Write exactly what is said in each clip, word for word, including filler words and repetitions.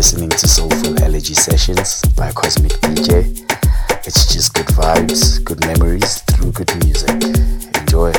listening to soulful elegy sessions by Cosmic D J. It's just good vibes, good memories through good music. Enjoy.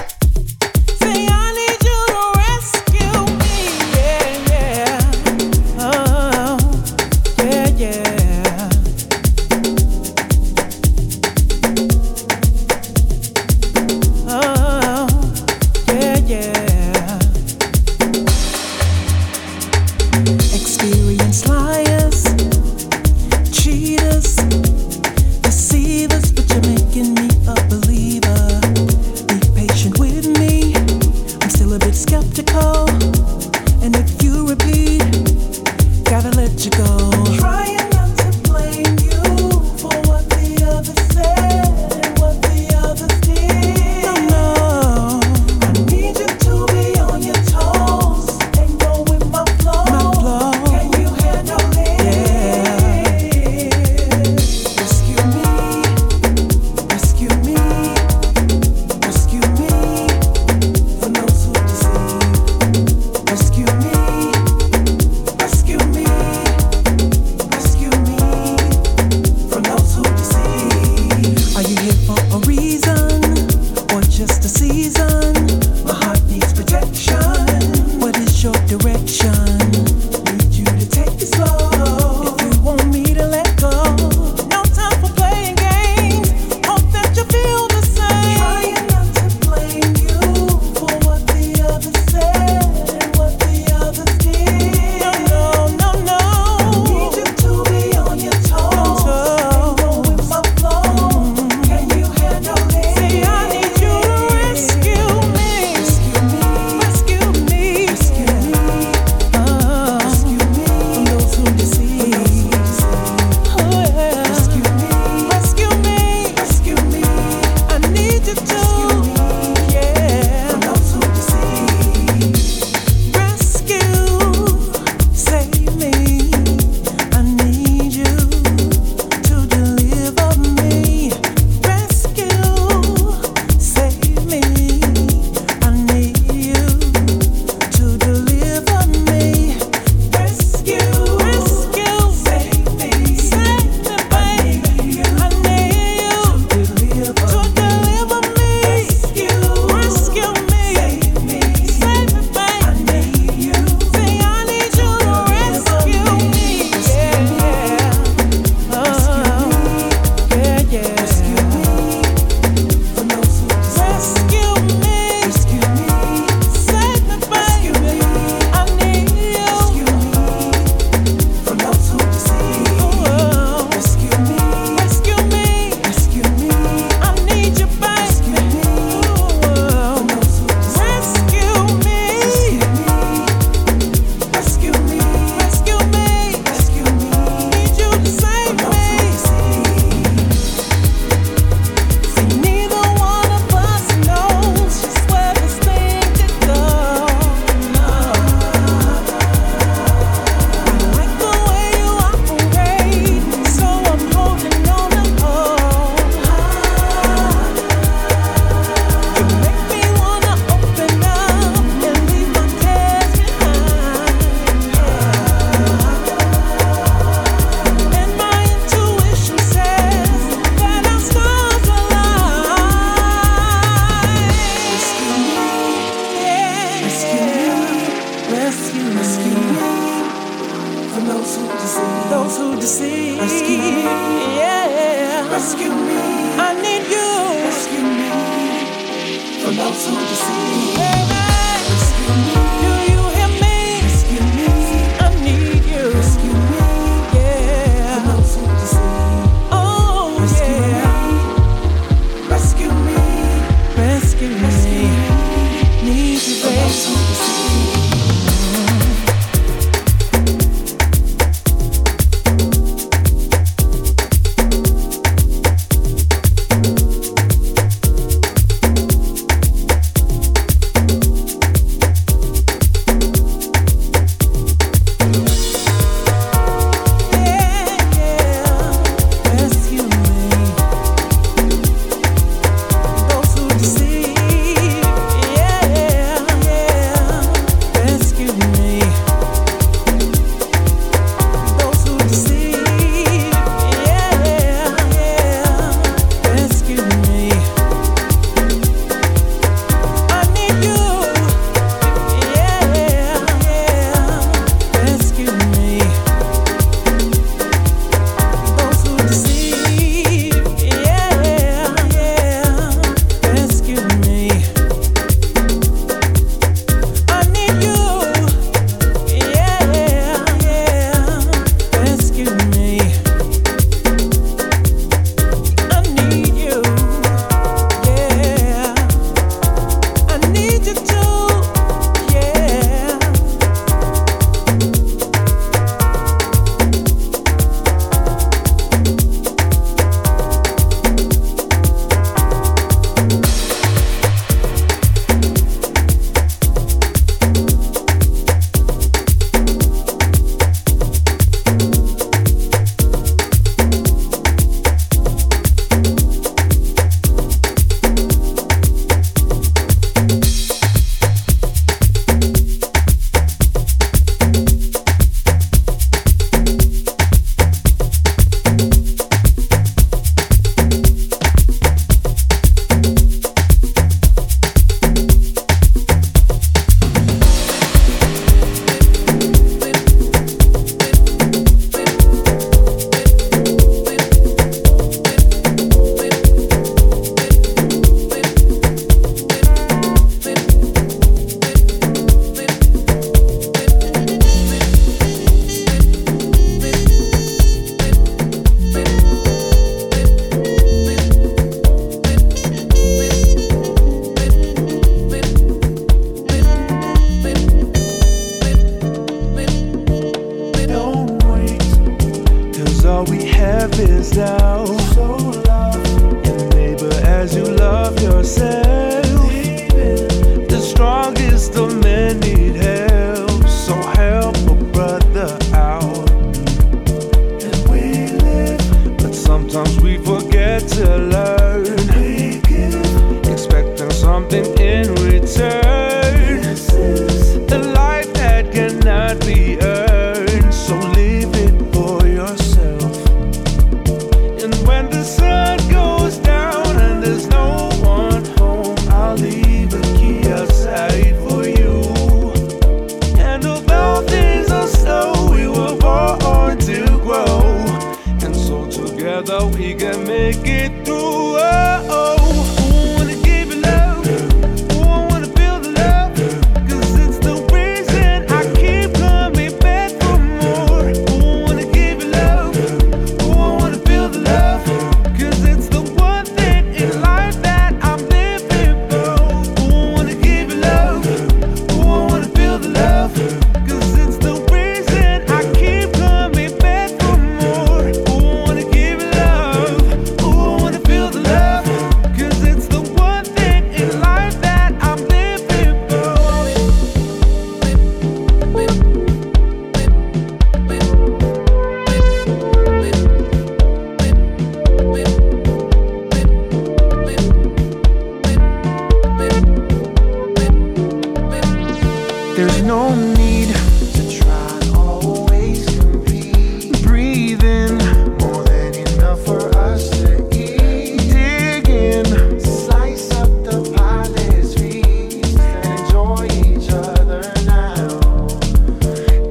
There's no need to try to always compete. Breathe in more than enough for us to eat. Dig in, slice up the pie, let's feast and enjoy each other now.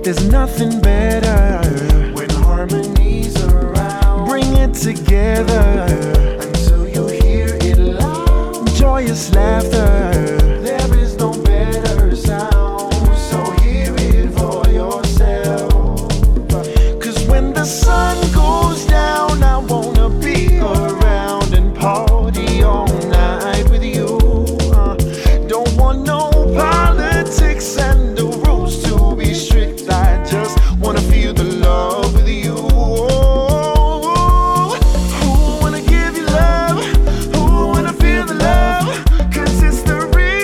There's nothing better when harmony's around. Bring it together until you hear it loud. Joyous laughter. Who wanna give you love? Who wanna feel the love? 'Cause it's the real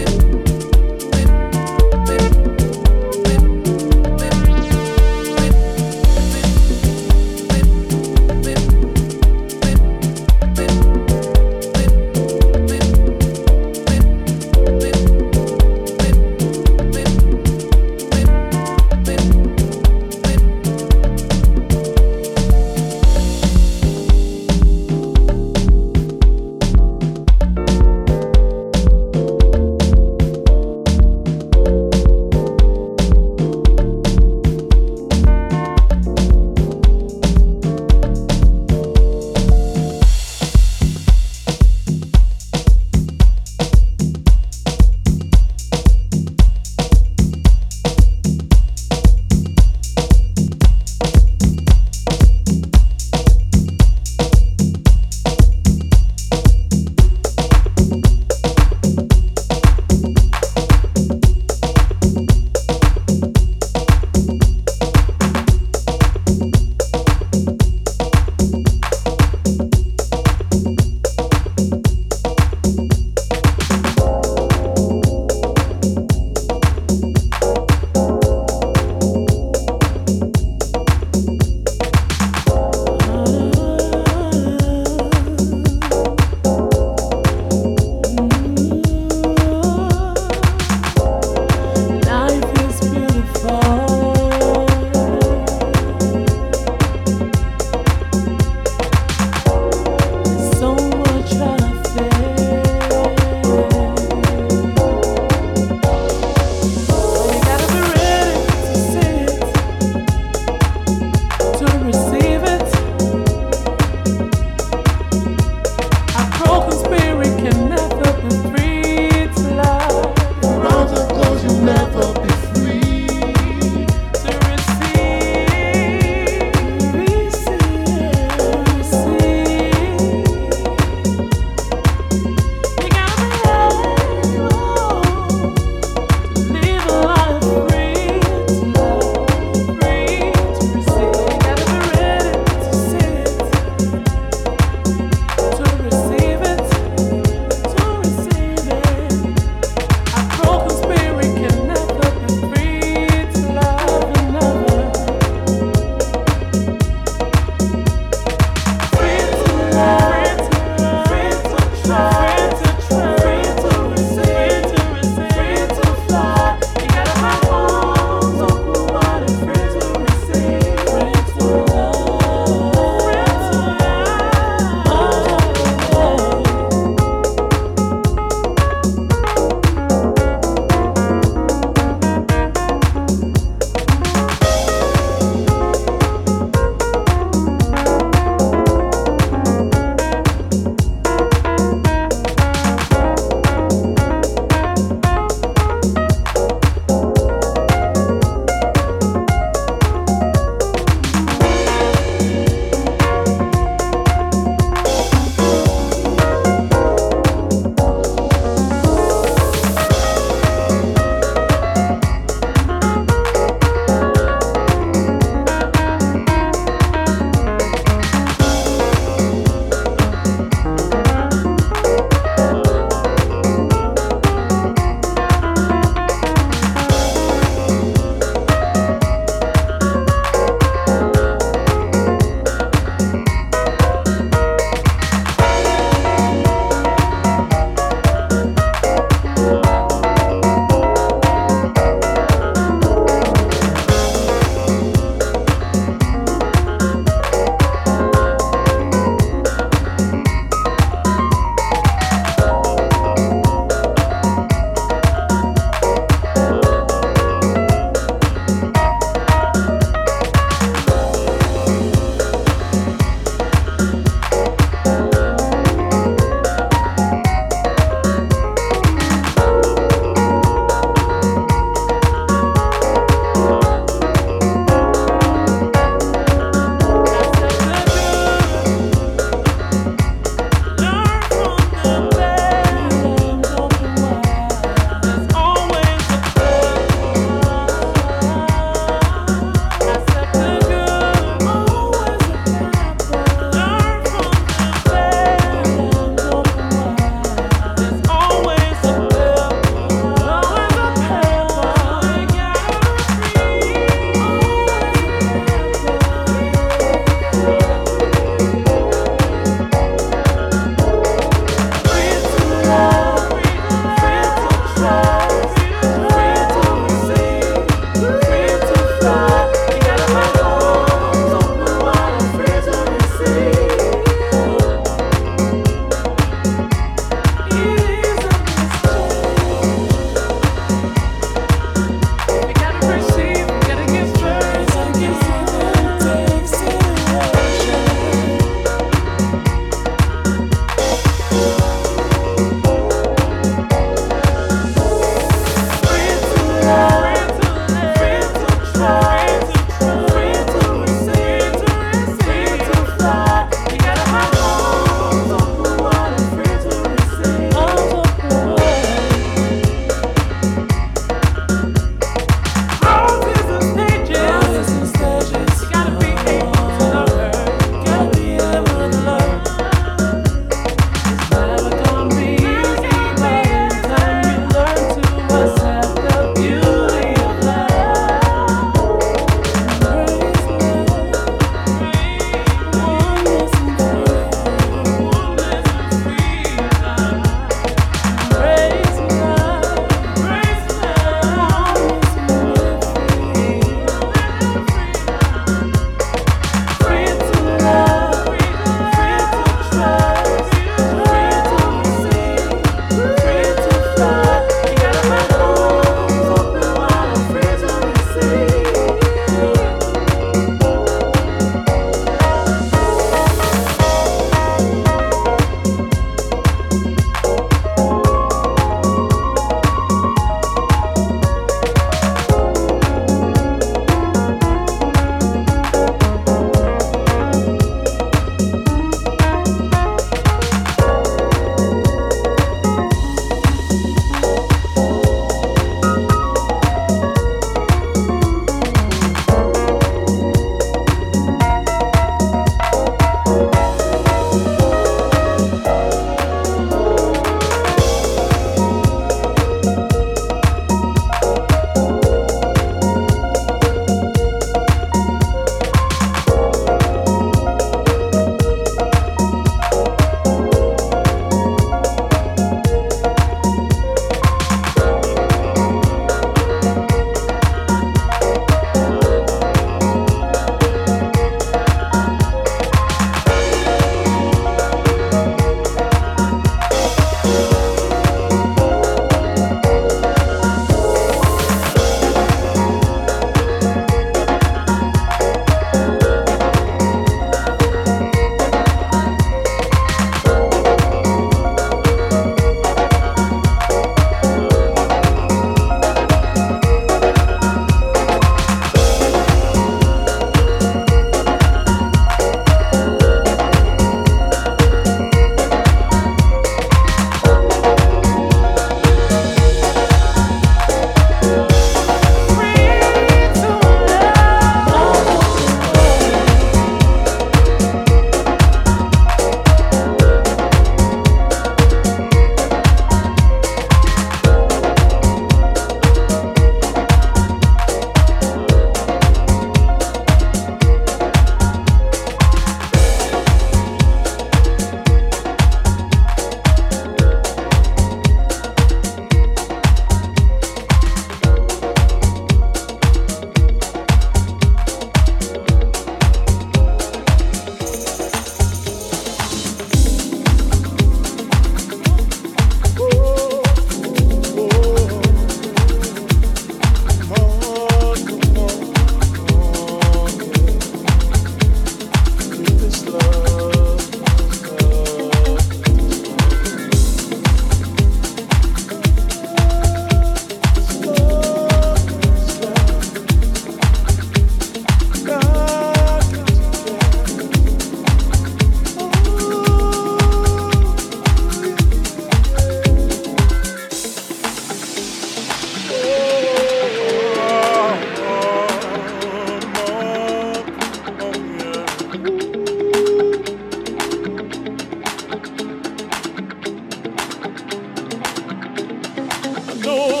And you,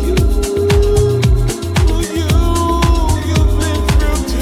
you, you've been through too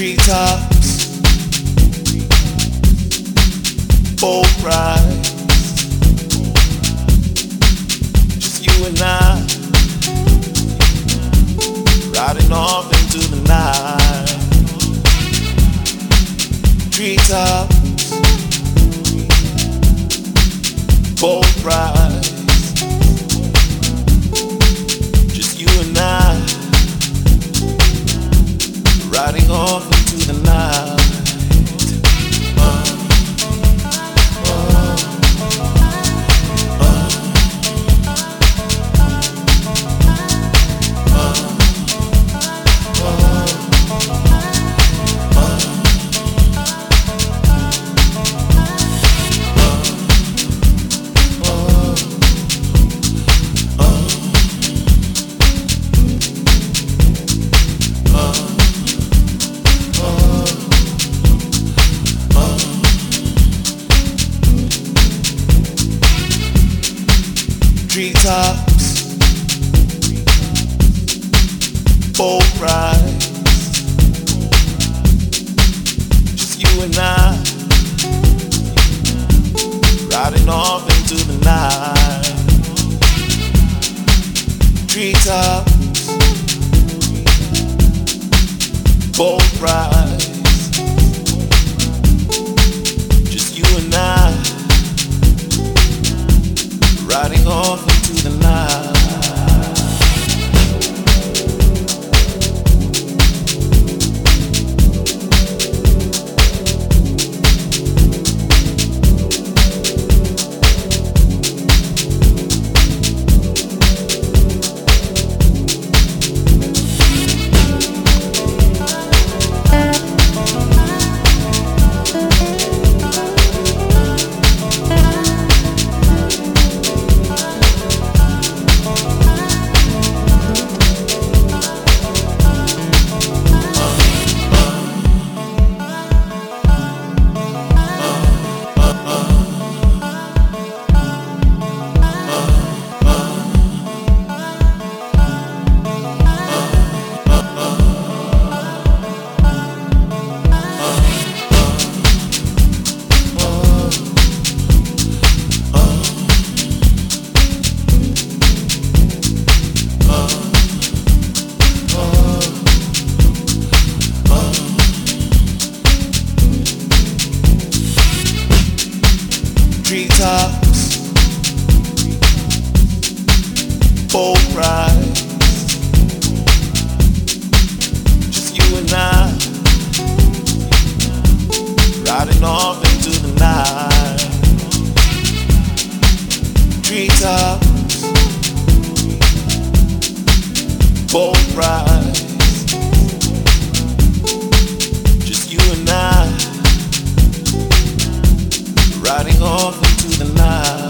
treetops, boat rides, just you and I, riding off into the night. Treetops, boat rides, just you and I, riding off into the night. Treetops, boat rides, just you and I, riding off into the night. Treetops, boat rides, just you and I, riding off into the night. Treetops, boat rides, just you and I, riding off into the night. Treetops, boat rides, just you and I, riding off into the night.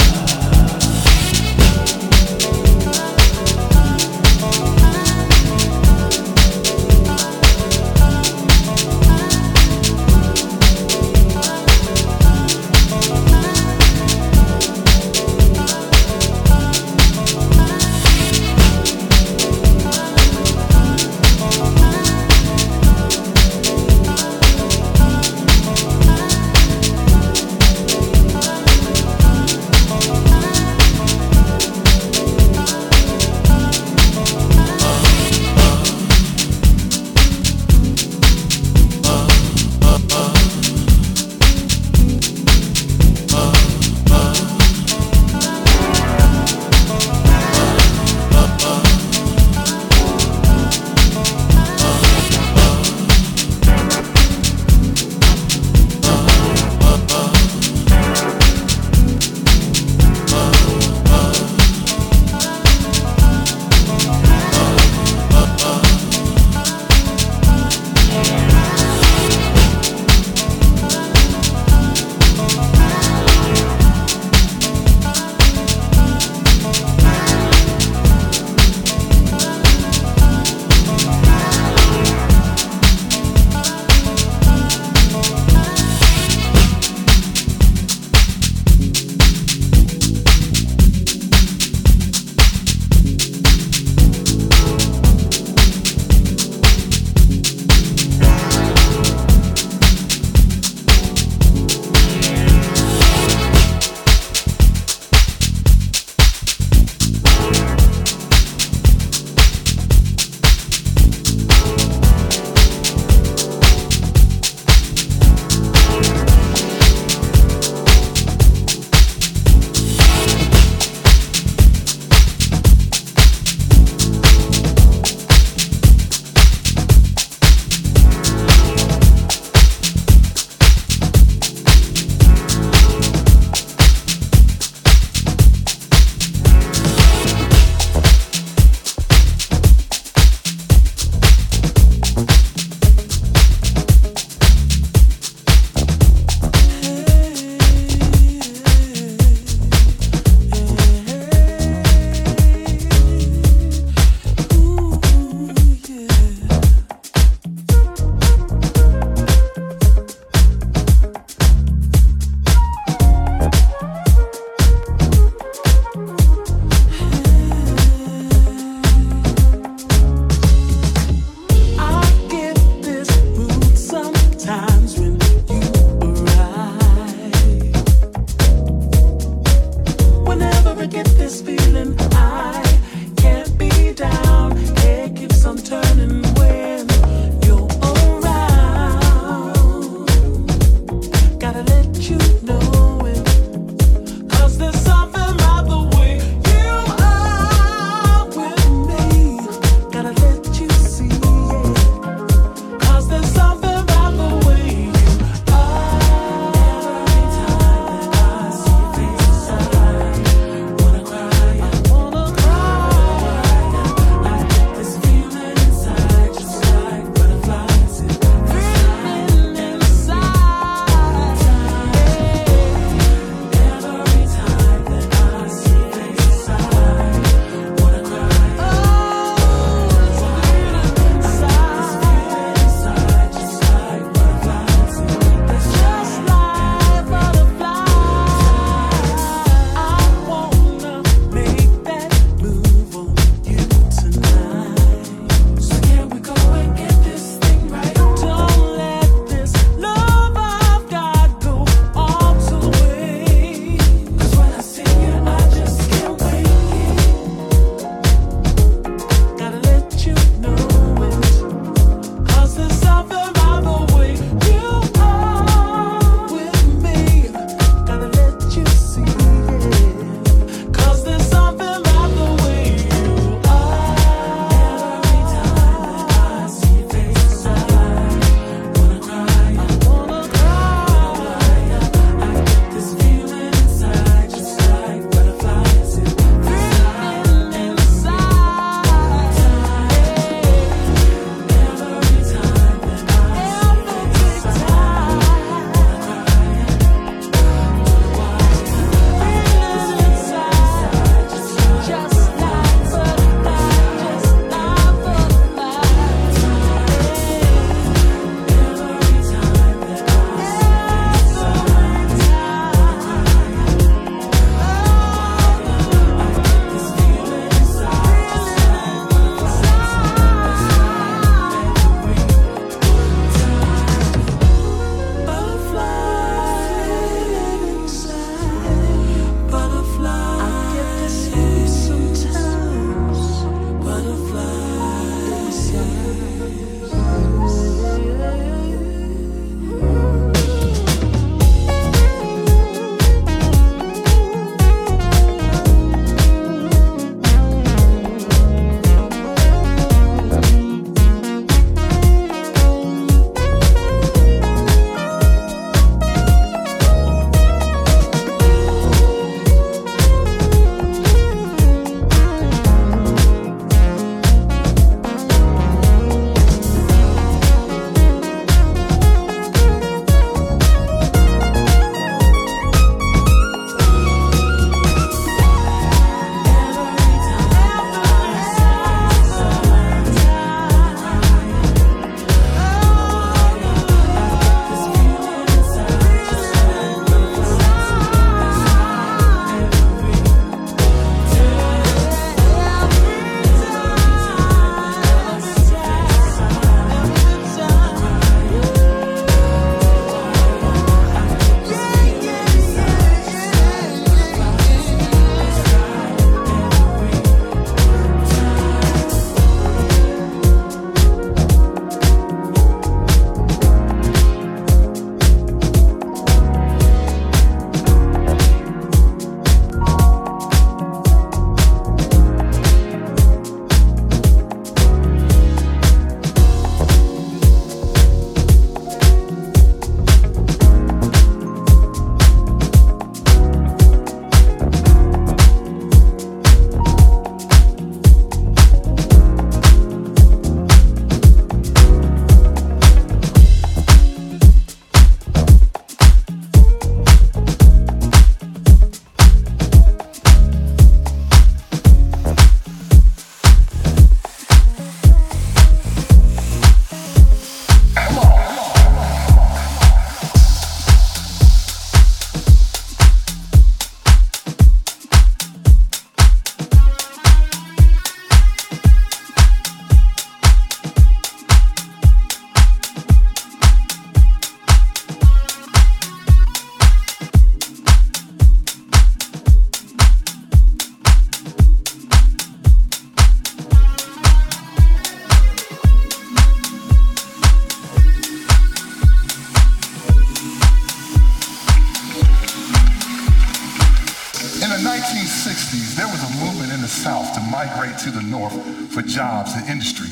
migrate to the north for jobs and industry.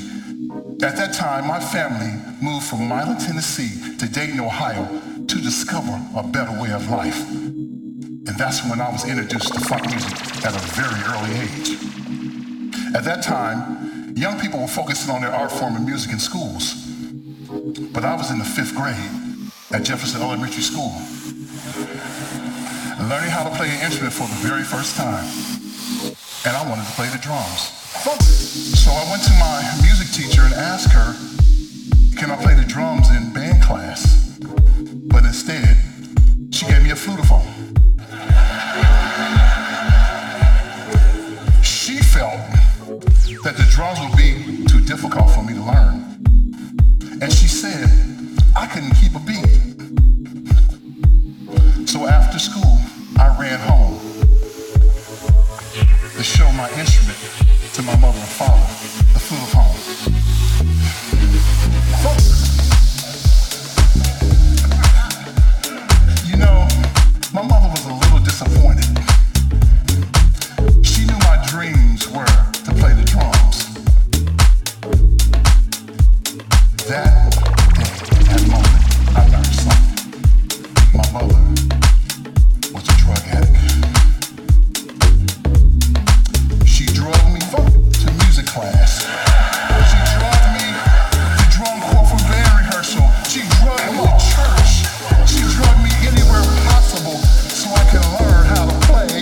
At that time, my family moved from Milan, Tennessee to Dayton, Ohio to discover a better way of life. And that's when I was introduced to funk music at a very early age. At that time, young people were focusing on their art form of music in schools. But I was in the fifth grade at Jefferson Elementary School, learning how to play an instrument for the very first time. And I wanted to play the drums. So I went to my music teacher and asked her, can I play the drums in band class? But instead, she gave me a flutophone. She felt that the drums would be too difficult for me to learn. And she said, I couldn't keep a beat. So after school, I ran home to show my instrument to my mother and father, the flutophone. You know, my mother was a little disappointed. She knew my dreams were to play the drums. That day, that moment, I learned something. My mother was a drug addict. She drove me to music class. She drove me to drum corps for band rehearsal. She drove me to church. She drove me anywhere possible so I could learn how to play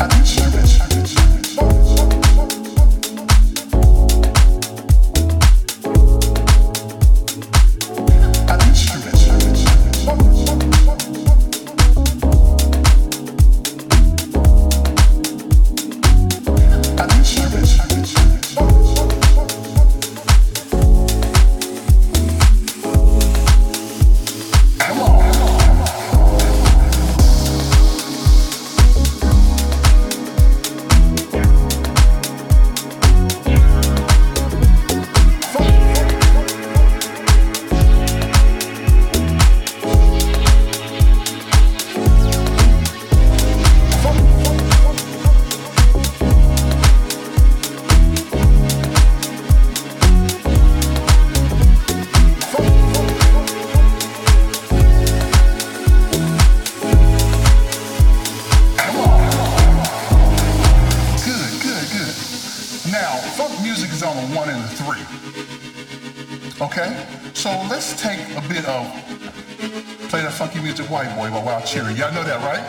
an instrument. An instrument. White Boy by Wild Cherry. Y'all know that, right?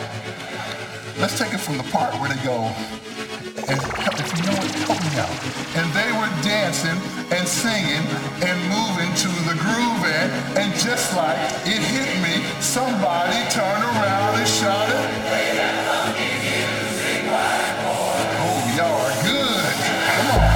Let's take it from the part where they go, and if you know it, help me out. And they were dancing and singing and moving to the groove, and, and just like it hit me, somebody turned around and shouted, play that funky music, White Boy. Oh, y'all are good. Come on.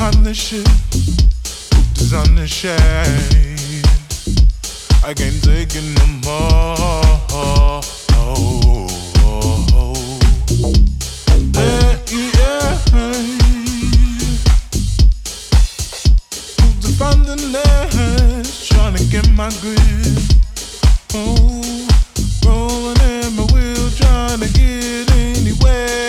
behind the shit, design the shade. I can't take it no more. Oh, oh, oh. Hey, yeah, hey. Move to find the last, trying to get my grip. Oh, rolling in my wheel, trying to get anywhere.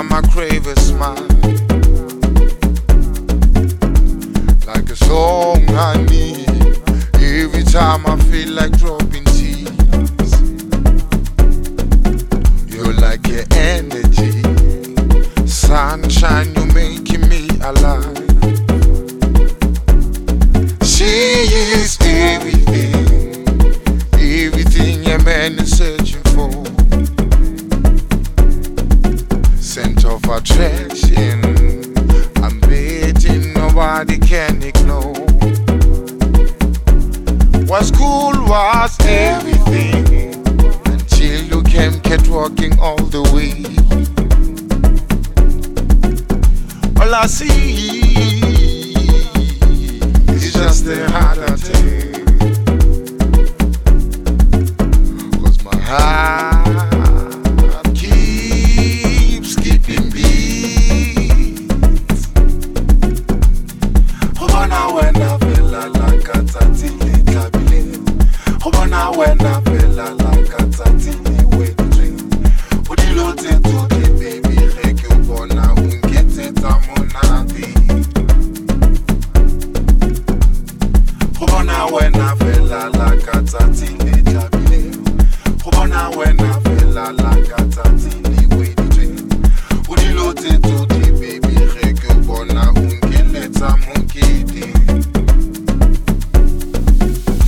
time I crave a smile, like a song I need. Every time I feel like dropping tears, you're like your energy, sunshine, you're making me alive. She is everything, everything a man is searching for. Scent of attraction, I'm betting nobody can ignore. Was cool, was everything, until you came, kept walking all the way. All I see is just the heart I take, 'cause my heart keeps keeping beats. Oh, now when I feel like a tattoo, Obana wena pela la katati we dream. Udilote to the baby reke ubona ungete tamonati. Obana wena pela la katati le tabile. Obana wena pela la katati we dream. Udilote to the baby reke ubona ungele tamonkiti.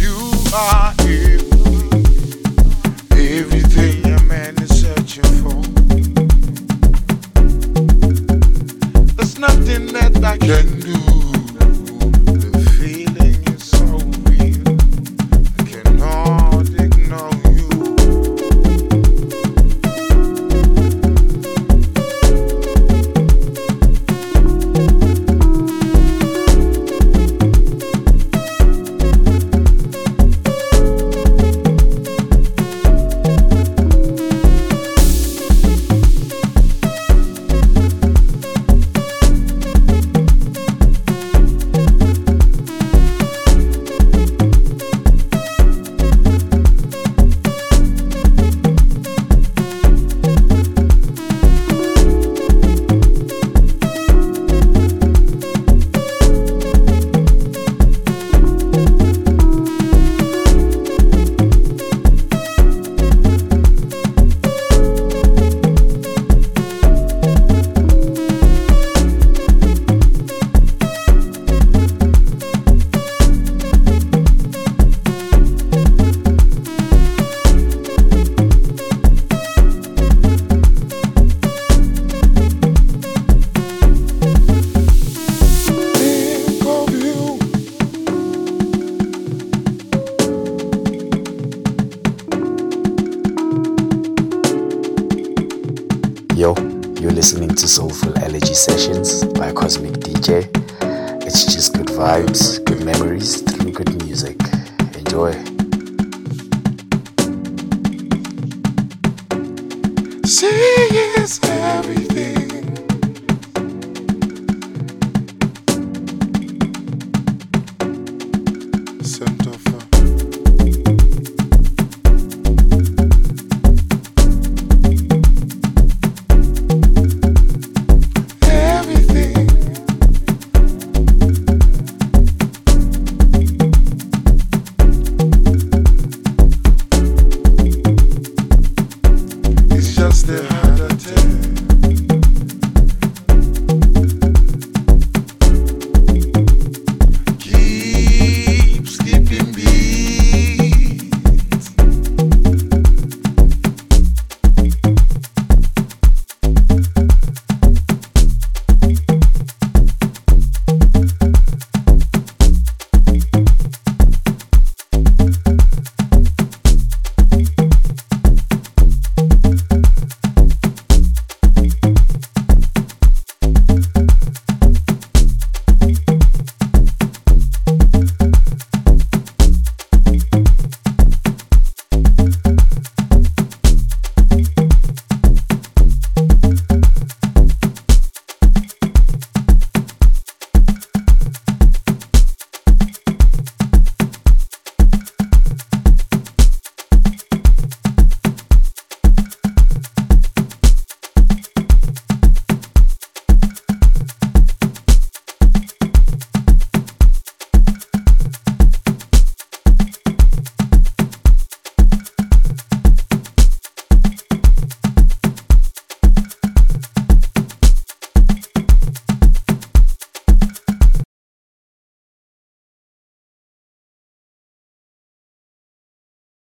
You are everything, everything a man is searching for. There's nothing that I can do. The feeling is so real, I cannot ignore everything.